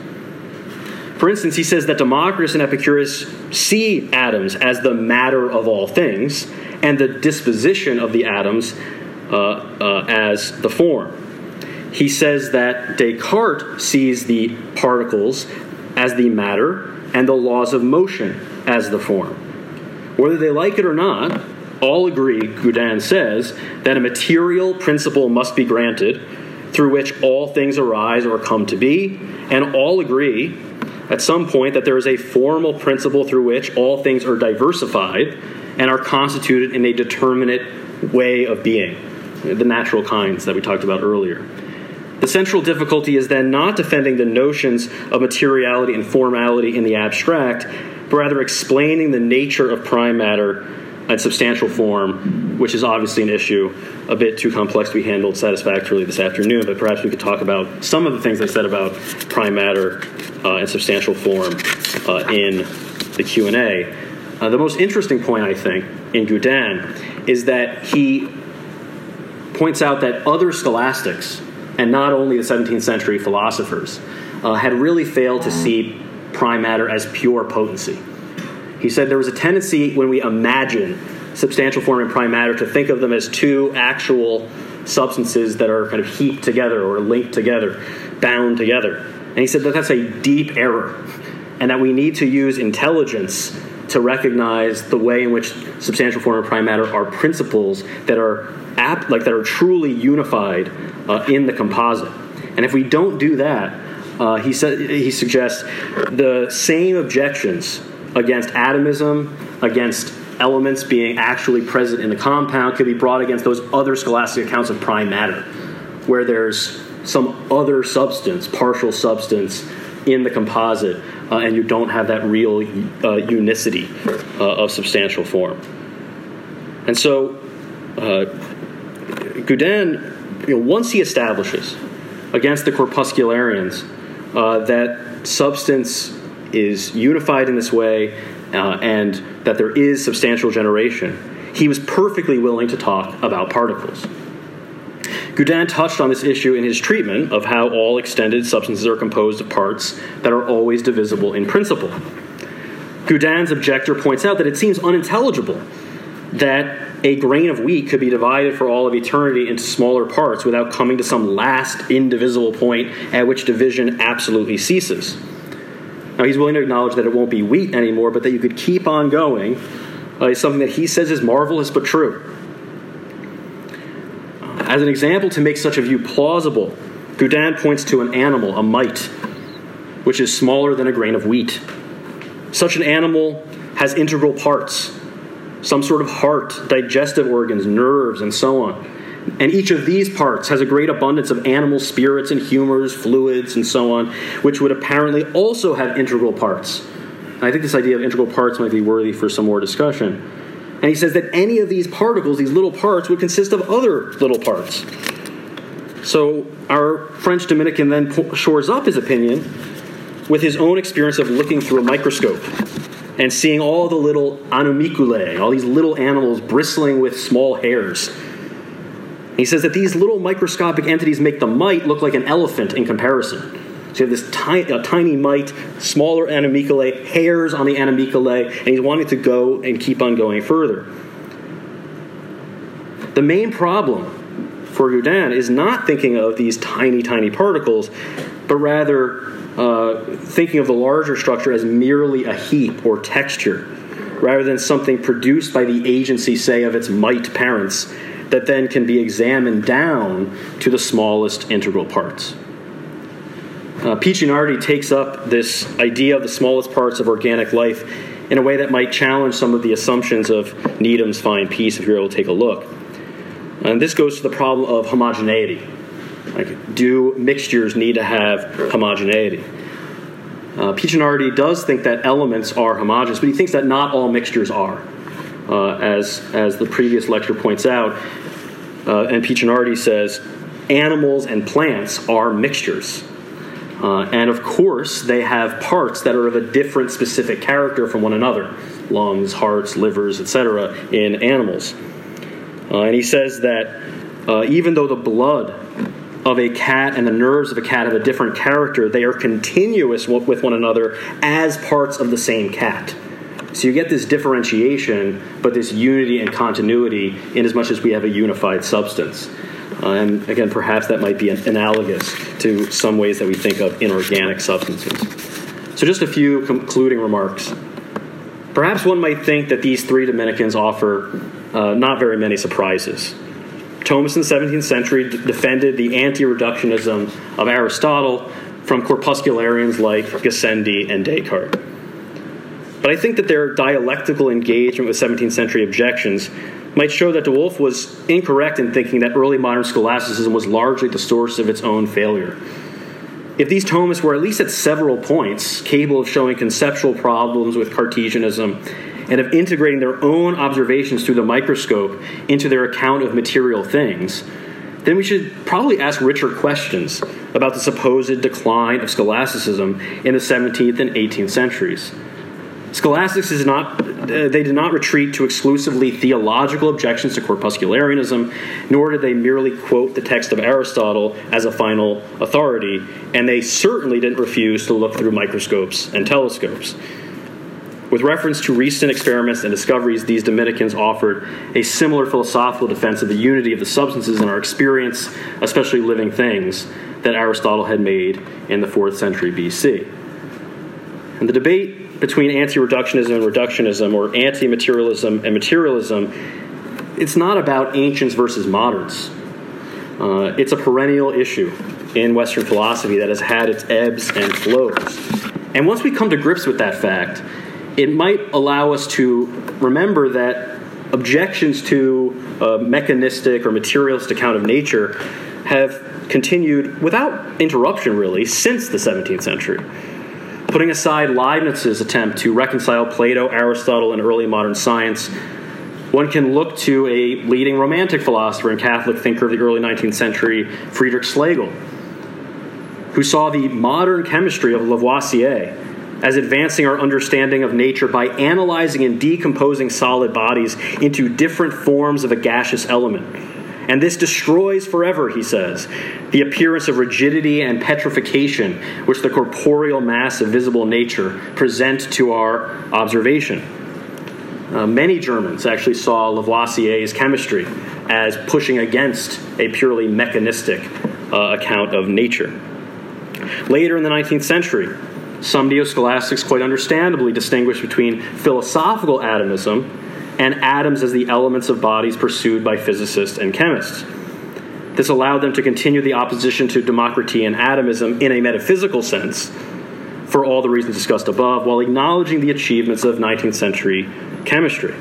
For instance, he says that Democritus and Epicurus see atoms as the matter of all things and the disposition of the atoms uh, uh, as the form. He says that Descartes sees the particles as the matter and the laws of motion as the form. Whether they like it or not, all agree, Goudin says, that a material principle must be granted through which all things arise or come to be, and all agree at some point that there is a formal principle through which all things are diversified and are constituted in a determinate way of being, the natural kinds that we talked about earlier. The central difficulty is then not defending the notions of materiality and formality in the abstract, but rather explaining the nature of prime matter and substantial form, which is obviously an issue a bit too complex to be handled satisfactorily this afternoon, but perhaps we could talk about some of the things I said about prime matter uh, and substantial form uh, in the Q and A. Uh, the most interesting point, I think, in Goudin is that he points out that other scholastics, and not only the seventeenth century philosophers, uh, had really failed to see prime matter as pure potency. He said there was a tendency when we imagine substantial form and prime matter to think of them as two actual substances that are kind of heaped together or linked together, bound together. And he said that that's a deep error and that we need to use intelligence to recognize the way in which substantial form and prime matter are principles that are apt, like that are truly unified uh, in the composite. And if we don't do that, uh, he said he suggests the same objections against atomism, against elements being actually present in the compound, could be brought against those other scholastic accounts of prime matter, where there's some other substance, partial substance, in the composite, uh, and you don't have that real uh, unicity uh, of substantial form. And so uh, Goudin, you know, once he establishes against the corpuscularians uh, that substance is unified in this way uh, and that there is substantial generation, he was perfectly willing to talk about particles. Goudin touched on this issue in his treatment of how all extended substances are composed of parts that are always divisible in principle. Goudin's objector points out that it seems unintelligible that a grain of wheat could be divided for all of eternity into smaller parts without coming to some last indivisible point at which division absolutely ceases. Now, he's willing to acknowledge that it won't be wheat anymore, but that you could keep on going uh, is something that he says is marvelous but true. As an example to make such a view plausible, Goudin points to an animal, a mite, which is smaller than a grain of wheat. Such an animal has integral parts, some sort of heart, digestive organs, nerves, and so on, And each of these parts has a great abundance of animal spirits and humors, fluids, and so on, which would apparently also have integral parts. And I think this idea of integral parts might be worthy for some more discussion. And he says that any of these particles, these little parts, would consist of other little parts. So our French Dominican then shores up his opinion with his own experience of looking through a microscope and seeing all the little animalculae, all these little animals bristling with small hairs. He says that these little microscopic entities make the mite look like an elephant in comparison. So you have this tiny, a tiny mite, smaller animalculae, hairs on the animalculae, and he's wanting to go and keep on going further. The main problem for Goudin is not thinking of these tiny, tiny particles, but rather uh, thinking of the larger structure as merely a heap or texture, rather than something produced by the agency, say, of its mite parents, that then can be examined down to the smallest integral parts. Uh, Piccinardi takes up this idea of the smallest parts of organic life in a way that might challenge some of the assumptions of Needham's fine piece, if you're able to take a look. And this goes to the problem of homogeneity. Like, do mixtures need to have homogeneity? Uh, Piccinardi does think that elements are homogeneous, but he thinks that not all mixtures are. Uh, as as the previous lecture points out, uh, and Piccinardi says, animals and plants are mixtures. Uh, and of course, they have parts that are of a different specific character from one another, lungs, hearts, livers, et cetera, in animals. Uh, and he says that uh, even though the blood of a cat and the nerves of a cat have a different character, they are continuous with one another as parts of the same cat. So you get this differentiation, but this unity and continuity in as much as we have a unified substance. Uh, and again, perhaps that might be analogous to some ways that we think of inorganic substances. So just a few concluding remarks. Perhaps one might think that these three Dominicans offer uh, not very many surprises. Thomas in the seventeenth century d- defended the anti-reductionism of Aristotle from corpuscularians like Gassendi and Descartes. But I think that their dialectical engagement with seventeenth century objections might show that De Wulf was incorrect in thinking that early modern scholasticism was largely the source of its own failure. If these Thomists were at least at several points capable of showing conceptual problems with Cartesianism and of integrating their own observations through the microscope into their account of material things, then we should probably ask richer questions about the supposed decline of scholasticism in the seventeenth and eighteenth centuries. Scholastics is not, uh, they did not retreat to exclusively theological objections to corpuscularianism, nor did they merely quote the text of Aristotle as a final authority, and they certainly didn't refuse to look through microscopes and telescopes. With reference to recent experiments and discoveries, these Dominicans offered a similar philosophical defense of the unity of the substances in our experience, especially living things, that Aristotle had made in the fourth century B C. And the debate between anti-reductionism and reductionism, or anti-materialism and materialism, it's not about ancients versus moderns. Uh, it's a perennial issue in Western philosophy that has had its ebbs and flows. And once we come to grips with that fact, it might allow us to remember that objections to a mechanistic or materialist account of nature have continued without interruption, really, since the seventeenth century. Putting aside Leibniz's attempt to reconcile Plato, Aristotle, and early modern science, one can look to a leading Romantic philosopher and Catholic thinker of the early nineteenth century, Friedrich Schlegel, who saw the modern chemistry of Lavoisier as advancing our understanding of nature by analyzing and decomposing solid bodies into different forms of a gaseous element. And this destroys forever, he says, the appearance of rigidity and petrification which the corporeal mass of visible nature present to our observation. Uh, many Germans actually saw Lavoisier's chemistry as pushing against a purely mechanistic uh, account of nature. Later in the nineteenth century, some neoscholastics quite understandably distinguished between philosophical atomism and atoms as the elements of bodies pursued by physicists and chemists. This allowed them to continue the opposition to democracy and atomism in a metaphysical sense, for all the reasons discussed above, while acknowledging the achievements of nineteenth century chemistry.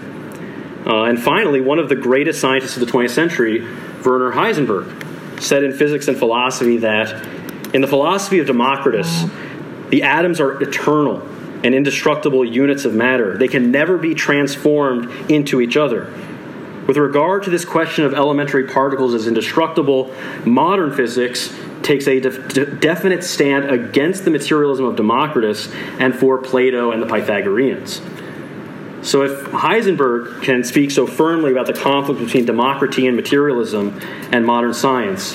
Uh, and finally, one of the greatest scientists of the twentieth century, Werner Heisenberg, said in Physics and Philosophy that in the philosophy of Democritus, the atoms are eternal and indestructible units of matter. They can never be transformed into each other. With regard to this question of elementary particles as indestructible, modern physics takes a def- de- definite stand against the materialism of Democritus and for Plato and the Pythagoreans. So if Heisenberg can speak so firmly about the conflict between democracy and materialism and modern science,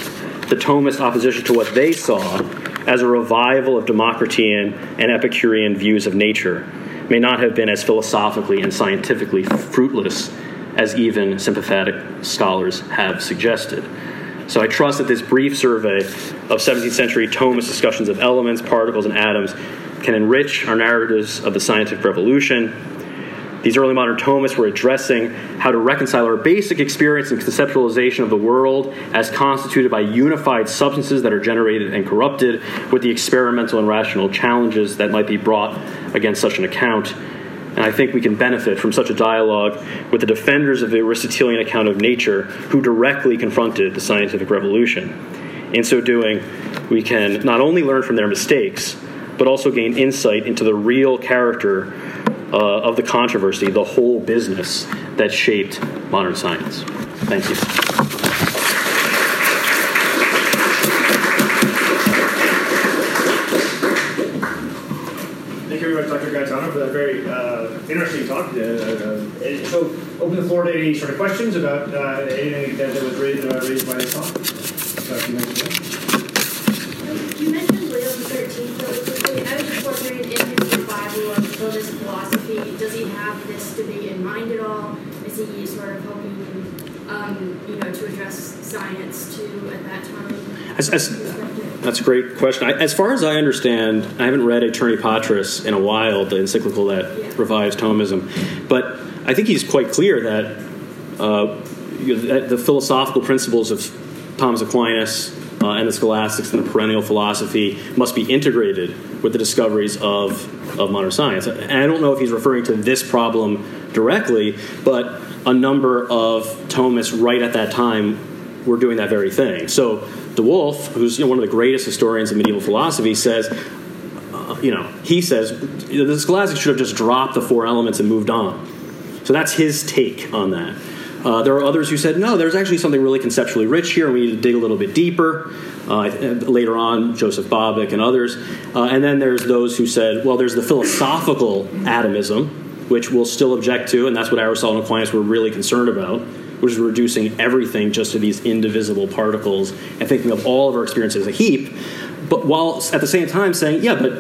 the Thomist opposition to what they saw as a revival of Democritian and Epicurean views of nature may not have been as philosophically and scientifically fruitless as even sympathetic scholars have suggested. So I trust that this brief survey of seventeenth century Thomist discussions of elements, particles, and atoms can enrich our narratives of the scientific revolution. These early modern Thomists were addressing how to reconcile our basic experience and conceptualization of the world as constituted by unified substances that are generated and corrupted with the experimental and rational challenges that might be brought against such an account. And I think we can benefit from such a dialogue with the defenders of the Aristotelian account of nature who directly confronted the scientific revolution. In so doing, we can not only learn from their mistakes, but also gain insight into the real character Uh, of the controversy, the whole business that shaped modern science. Thank you. Thank you very much, Doctor Gaetano, for that very uh, interesting talk. Uh, uh, so, open the floor to any sort of questions about uh, anything that was raised, uh, raised by this talk. Doctor You mentioned Leo the thirteenth really quickly. I was just wondering if his revival of Thomist philosophy, does he have this debate in mind at all? Is he sort of hoping, um, you know, to address science too at that time? As, as, that's a great question. I, as far as I understand, I haven't read Aeterni Patris in a while, the encyclical that yeah. revives Thomism, but I think he's quite clear that uh, the philosophical principles of Thomas Aquinas uh, and the scholastics and the perennial philosophy must be integrated with the discoveries of of modern science. And I don't know if he's referring to this problem directly, but a number of Thomists right at that time were doing that very thing. So De Wulf, who's you know, one of the greatest historians of medieval philosophy, says, uh, you know, he says, the scholastics should have just dropped the four elements and moved on. So that's his take on that. Uh, there are others who said, no, there's actually something really conceptually rich here, and we need to dig a little bit deeper. Uh, later on, Joseph Bobik and others. Uh, and then there's those who said, well, there's the philosophical atomism, which we'll still object to, and that's what Aristotle and Aquinas were really concerned about, which is reducing everything just to these indivisible particles and thinking of all of our experience as a heap, but while at the same time saying, yeah, but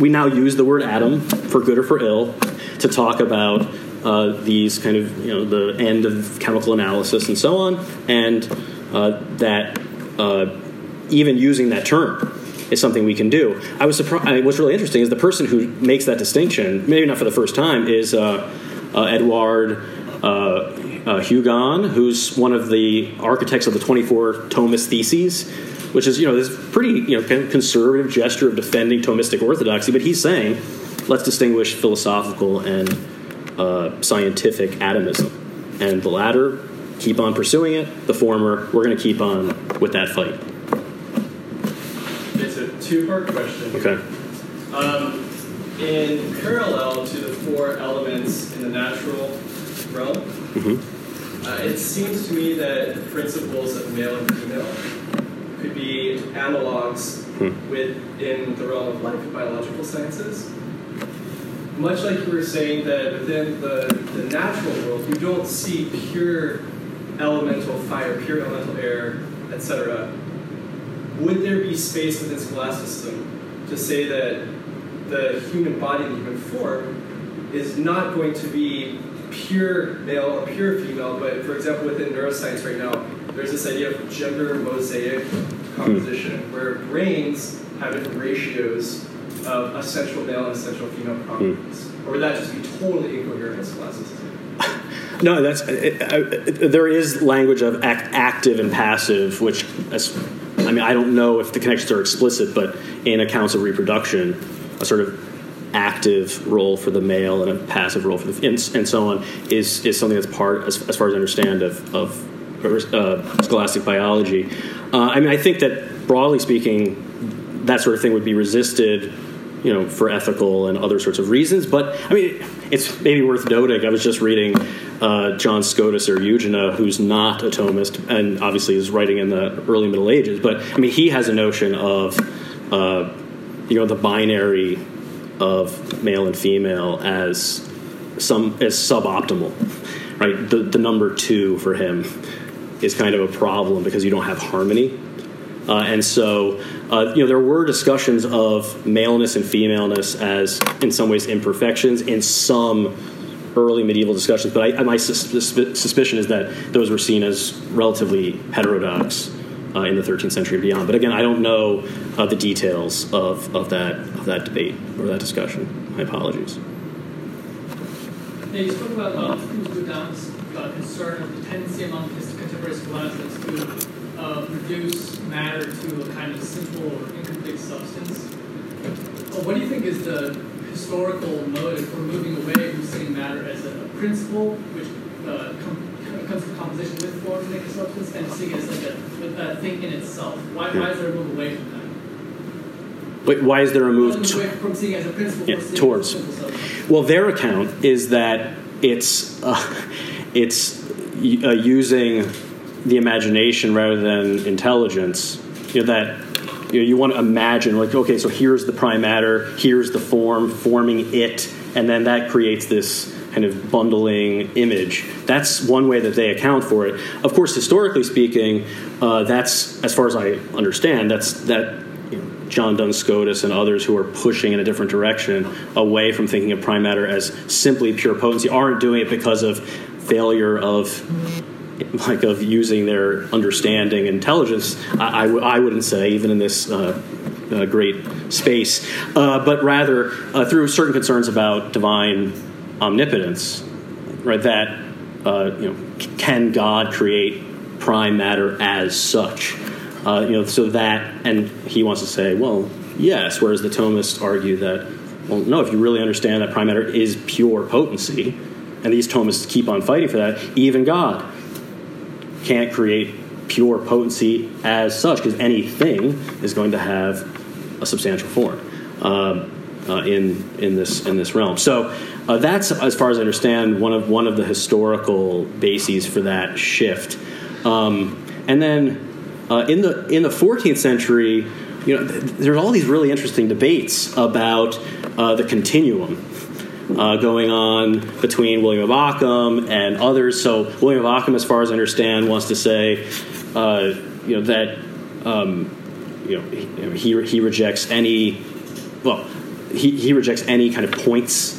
we now use the word atom, for good or for ill, to talk about Uh, these kind of, you know, the end of chemical analysis and so on, and uh, that uh, even using that term is something we can do. I was surprised. I mean, what's really interesting is the person who makes that distinction, maybe not for the first time, is uh, uh, Edouard uh, uh, Hugon, who's one of the architects of the twenty-four Thomist Theses, which is, you know, this pretty, you know, kind of conservative gesture of defending Thomistic orthodoxy, but he's saying, let's distinguish philosophical and Uh, scientific atomism, and the latter, keep on pursuing it. The former, we're going to keep on with that fight. It's a two-part question. Okay. Um, in parallel to the four elements in the natural realm, mm-hmm. uh, it seems to me that principles of male and female could be analogs hmm. within the realm of life and biological sciences. Much like you were saying that within the, the natural world, you don't see pure elemental fire, pure elemental air, et cetera. Would there be space within scholasticism to say that the human body, the human form, is not going to be pure male or pure female, but for example, within neuroscience right now, there's this idea of gender mosaic composition, where brains have different ratios of essential male and essential female properties, mm. or would that just be totally incoherent in scholasticism? No, that's it, I, there is language of act, active and passive, which as, I mean I don't know if the connections are explicit, but in accounts of reproduction, a sort of active role for the male and a passive role for the and, and so on is is something that's part, as, as far as I understand, of of uh, scholastic biology. Uh, I mean, I think that broadly speaking, that sort of thing would be resisted, you know, for ethical and other sorts of reasons. But I mean, it's maybe worth noting. I was just reading uh, John Scotus or Eugena, who's not a Thomist, and obviously is writing in the early Middle Ages. But I mean, he has a notion of uh, you know the binary of male and female as some as suboptimal, right? The the number two for him is kind of a problem because you don't have harmony. Uh, and so, uh, you know, there were discussions of maleness and femaleness as, in some ways, imperfections in some early medieval discussions. But I, my susp- suspicion is that those were seen as relatively heterodox uh, in the thirteenth century and beyond. But again, I don't know uh, the details of, of that of that debate or that discussion. My apologies. Now, you spoke about Augustine Boudin's uh, concern of the tendency among his contemporary scholastics to Uh, reduce matter to a kind of simple or incomplete substance. Well, what do you think is the historical motive for moving away from seeing matter as a, a principle, which uh, com- comes to composition with form to make a substance, and seeing it as like a, a thing in itself? Why, why is there a move away from that? Wait, why is there a move t- from seeing it as a principle yeah, seeing towards? It as a simple substance? Well, their account is that it's uh, it's uh, using the imagination rather than intelligence, you know, that you know, you want to imagine, like, okay, so here's the prime matter, here's the form, forming it, and then that creates this kind of bundling image. That's one way that they account for it. Of course, historically speaking, uh, that's, as far as I understand, that's that you know, John Duns Scotus and others who are pushing in a different direction away from thinking of prime matter as simply pure potency aren't doing it because of failure of like of using their understanding and intelligence, I, I, w- I wouldn't say, even in this uh, uh, great space, uh, but rather uh, through certain concerns about divine omnipotence, right? That uh, you know, c- can God create prime matter as such? Uh, you know, so that, and he wants to say, well, yes. Whereas the Thomists argue that, well, no. If you really understand that prime matter is pure potency, and these Thomists keep on fighting for that, even God can't create pure potency as such, because anything is going to have a substantial form um, uh, in in this in this realm. So uh, that's, as far as I understand, one of one of the historical bases for that shift. Um, and then uh, in the in the fourteenth century, you know, th- there's all these really interesting debates about uh, the continuum Uh, going on between William of Ockham and others. So William of Ockham, as far as I understand, wants to say, uh, you know, that um, you know he he rejects any well he, he rejects any kind of points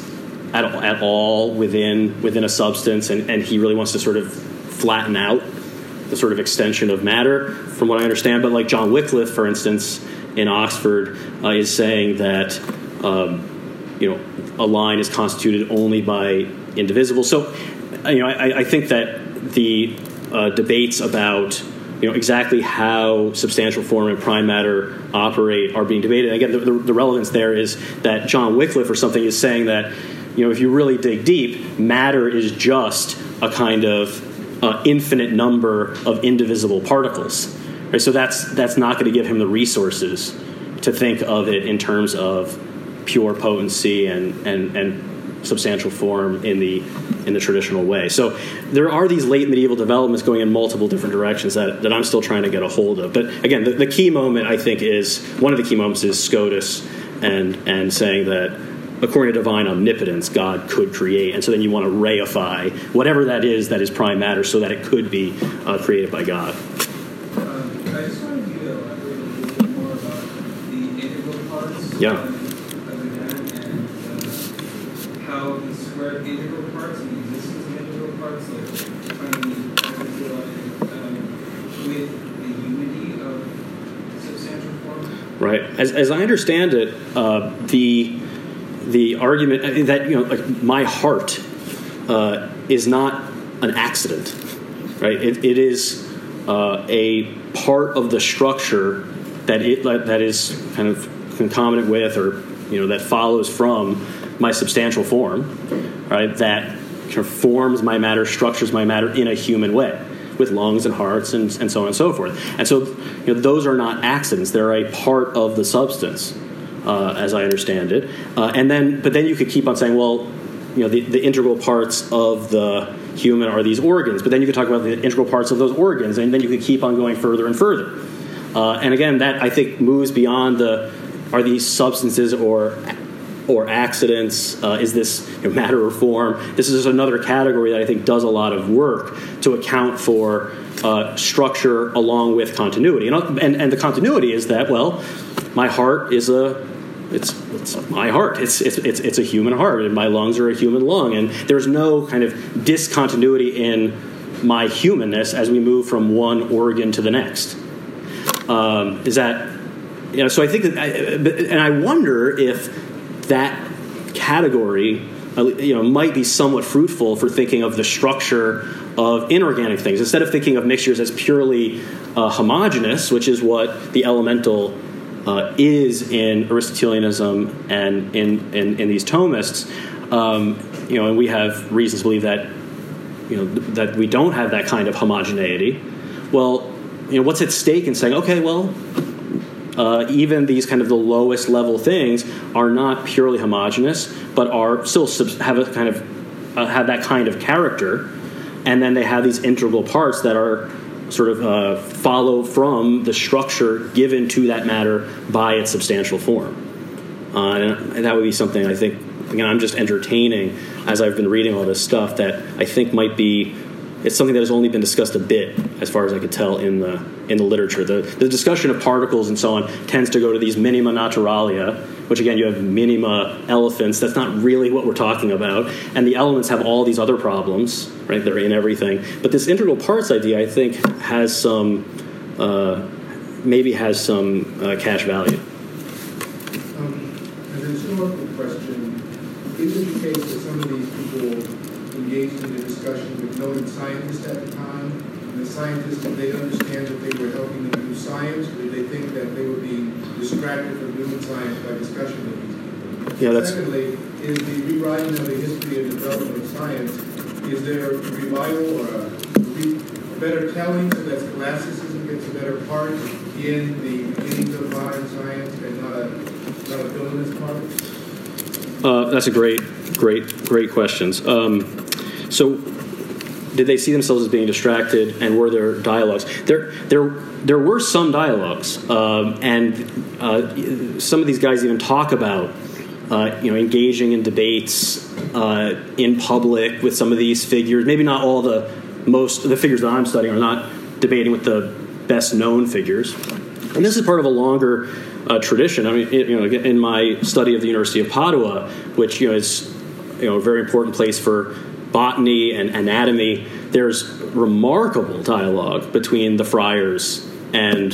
at all, at all within within a substance, and, and he really wants to sort of flatten out the sort of extension of matter, from what I understand. But like John Wycliffe, for instance, in Oxford, uh, is saying that um, you know. a line is constituted only by indivisible. So, you know, I, I think that the uh, debates about, you know, exactly how substantial form and prime matter operate are being debated. And again, the, the, the relevance there is that John Wycliffe or something is saying that, you know, if you really dig deep, matter is just a kind of uh, infinite number of indivisible particles. Right? So that's that's not going to give him the resources to think of it in terms of pure potency and, and and substantial form in the in the traditional way. So there are these late medieval developments going in multiple different directions that, that I'm still trying to get a hold of. But again, the, the key moment, I think, is one of the key moments is Scotus and and saying that according to divine omnipotence, God could create, and so then you want to reify whatever that is that is prime matter so that it could be uh, created by God. Um, I just wanted you to elaborate a little bit more about the integral parts. Yeah. How the square integral parts and the existence of integral parts, like finding um, with the unity of substantial form. Right. As as I understand it, uh, the the argument that you know, like my heart uh, is not an accident, right? It, it is uh, a part of the structure that it that is kind of concomitant with or you know, that follows from my substantial form, right? That forms my matter, structures my matter in a human way, with lungs and hearts and, and so on and so forth. And so, you know, those are not accidents; they're a part of the substance, uh, as I understand it. Uh, and then, but then you could keep on saying, well, you know, the, the integral parts of the human are these organs. But then you could talk about the integral parts of those organs, and then you could keep on going further and further. Uh, and again, that I think moves beyond the are these substances or or accidents, uh, is this, you know, matter or form? This is just another category that I think does a lot of work to account for uh, structure along with continuity. And, and and the continuity is that, well, my heart is a, it's it's my heart. It's it's it's it's a human heart, and my lungs are a human lung. And there's no kind of discontinuity in my humanness as we move from one organ to the next. Um, is that, you know, so I think that, I, and I wonder if that category, you know, might be somewhat fruitful for thinking of the structure of inorganic things instead of thinking of mixtures as purely uh, homogeneous, which is what the elemental uh, is in Aristotelianism and in in, in these Thomists. Um, you know, and we have reasons to believe that, you know, that we don't have that kind of homogeneity. Well, you know, what's at stake in saying, okay, well, Uh, even these kind of the lowest level things are not purely homogeneous, but are still sub- have a kind of uh, have that kind of character, and then they have these integral parts that are sort of uh, follow from the structure given to that matter by its substantial form. Uh, and that would be something I think, again, I'm just entertaining as I've been reading all this stuff that I think might be. It's something that has only been discussed a bit, as far as I could tell, in the in the literature. The, the discussion of particles and so on tends to go to these minima naturalia, which, again, you have minima elephants. That's not really what we're talking about. And the elements have all these other problems, right? They're in everything. But this integral parts idea, I think, has some, uh, maybe has some uh, cash value. Um, as an historical question, is it the case that some of these people engaged in the discussion with noted scientists at the time, and the scientists, did they understand that they were helping them do science, or did they think that they were being distracted from doing science by discussion with these people? Yeah, that's... Secondly, is the rewriting of the history and development of science, is there a revival or a, re- a better telling so that scholasticism gets a better part in the beginnings of modern science and not a, not a villainous part? Uh, that's a great, great, great questions. Um, So, did they see themselves as being distracted, and were there dialogues? There, there, there were some dialogues, um, and uh, some of these guys even talk about, uh, you know, engaging in debates uh, in public with some of these figures. Maybe not all the most the figures that I'm studying are not debating with the best known figures, and this is part of a longer uh, tradition. I mean, you know, in my study of the University of Padua, which, you know, is, you know, a very important place for botany and anatomy, there's remarkable dialogue between the friars and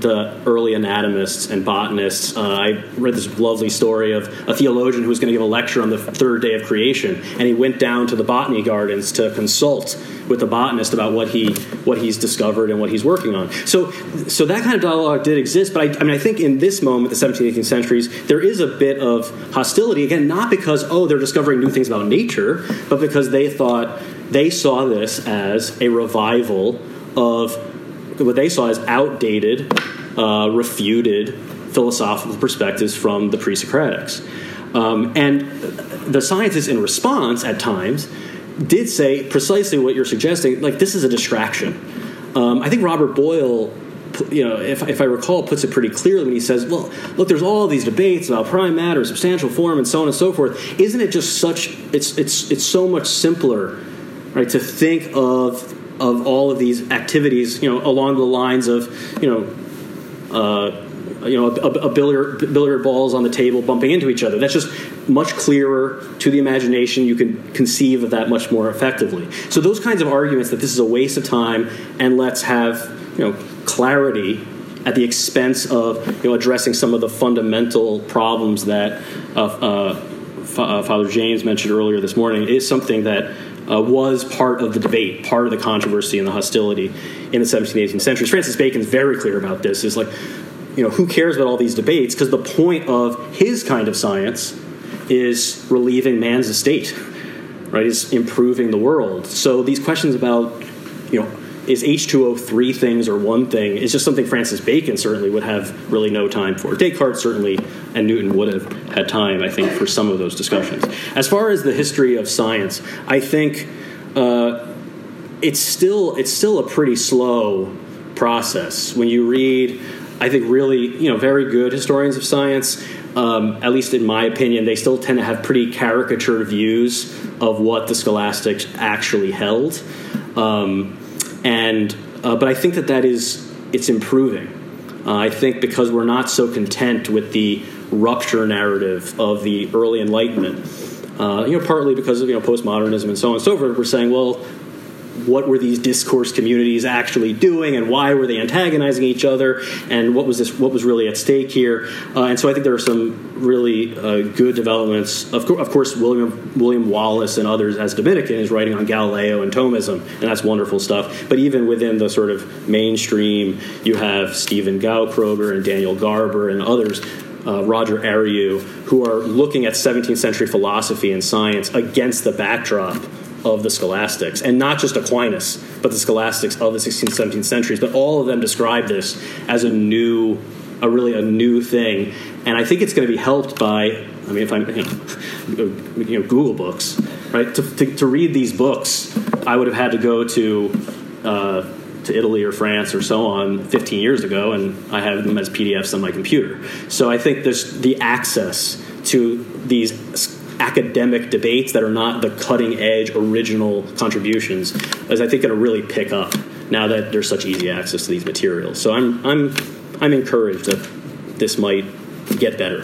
the early anatomists and botanists. Uh, I read this lovely story of a theologian who was going to give a lecture on the third day of creation, and he went down to the botany gardens to consult with the botanist about what he what he's discovered and what he's working on. So, so that kind of dialogue did exist, but I, I mean, I think in this moment, the seventeenth, eighteenth centuries, there is a bit of hostility, again, not because, oh, they're discovering new things about nature, but because they thought, they saw this as a revival of what they saw as outdated, uh, refuted philosophical perspectives from the pre-Socratics. Um, and the scientists, in response at times, did say precisely what you're suggesting, like, this is a distraction. Um, I think Robert Boyle, you know, if, if I recall, puts it pretty clearly when he says, well, look, there's all these debates about prime matter, substantial form, and so on and so forth. Isn't it just such, it's it's it's so much simpler, right, to think of of all of these activities, you know, along the lines of, you know, uh, you know, a, a billiard, billiard balls on the table bumping into each other. That's just much clearer to the imagination. You can conceive of that much more effectively. So those kinds of arguments that this is a waste of time and let's have, you know, clarity at the expense of, you know, addressing some of the fundamental problems that uh, uh, F- uh, Father James mentioned earlier this morning is something that Uh, was part of the debate, part of the controversy and the hostility in the seventeenth, eighteenth centuries. Francis Bacon's very clear about this. It's like, you know, who cares about all these debates? Because the point of his kind of science is relieving man's estate, right? Is improving the world. So these questions about, you know, is H two O three things or one thing? It's just something Francis Bacon certainly would have really no time for. Descartes certainly, and Newton would have had time, I think, for some of those discussions. As far as the history of science, I think uh, it's still it's still a pretty slow process. When you read, I think, really, you know, very good historians of science, um, at least in my opinion, they still tend to have pretty caricature views of what the scholastics actually held. Um, And uh, but I think that that is it's improving. Uh, I think because we're not so content with the rupture narrative of the early Enlightenment, uh, you know, partly because of you know postmodernism and so on and so forth. We're saying, well, what were these discourse communities actually doing, and why were they antagonizing each other, and what was this? What was really at stake here? Uh, and so I think there are some really uh, good developments. Of, co- of course, William William Wallace and others, as Dominican, is writing on Galileo and Thomism, and that's wonderful stuff. But even within the sort of mainstream, you have Stephen Gaukroger and Daniel Garber and others. Uh, Roger Arieu, who are looking at seventeenth century philosophy and science against the backdrop of the scholastics, and not just Aquinas, but the scholastics of the sixteenth, seventeenth centuries. But all of them describe this as a new, a really a new thing. And I think it's going to be helped by, I mean, if I'm, you know, you know Google Books, right? To, to, to read these books, I would have had to go to uh, to Italy or France or so on fifteen years ago, and I have them as P D Fs on my computer. So I think there's the access to these academic debates that are not the cutting-edge original contributions is, I think, going to really pick up now that there's such easy access to these materials. So I'm I'm I'm encouraged that this might get better.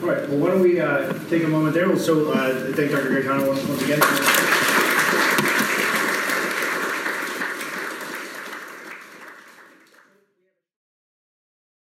All right. Well, why don't we uh, take a moment there? We'll so uh, thank Doctor Gaetano once again.